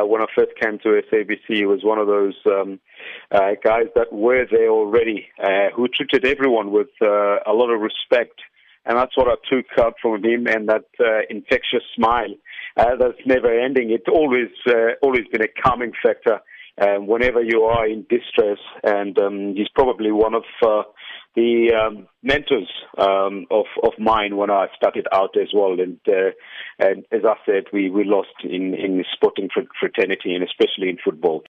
when I first came to SABC, was one of those guys that were there already, who treated everyone with a lot of respect. And that's what I took out from him, and that infectious smile that's never ending. It's always been a calming factor whenever you are in distress. And he's probably one of the mentors of mine when I started out as well. And as I said, we lost in the sporting fraternity, and especially in football.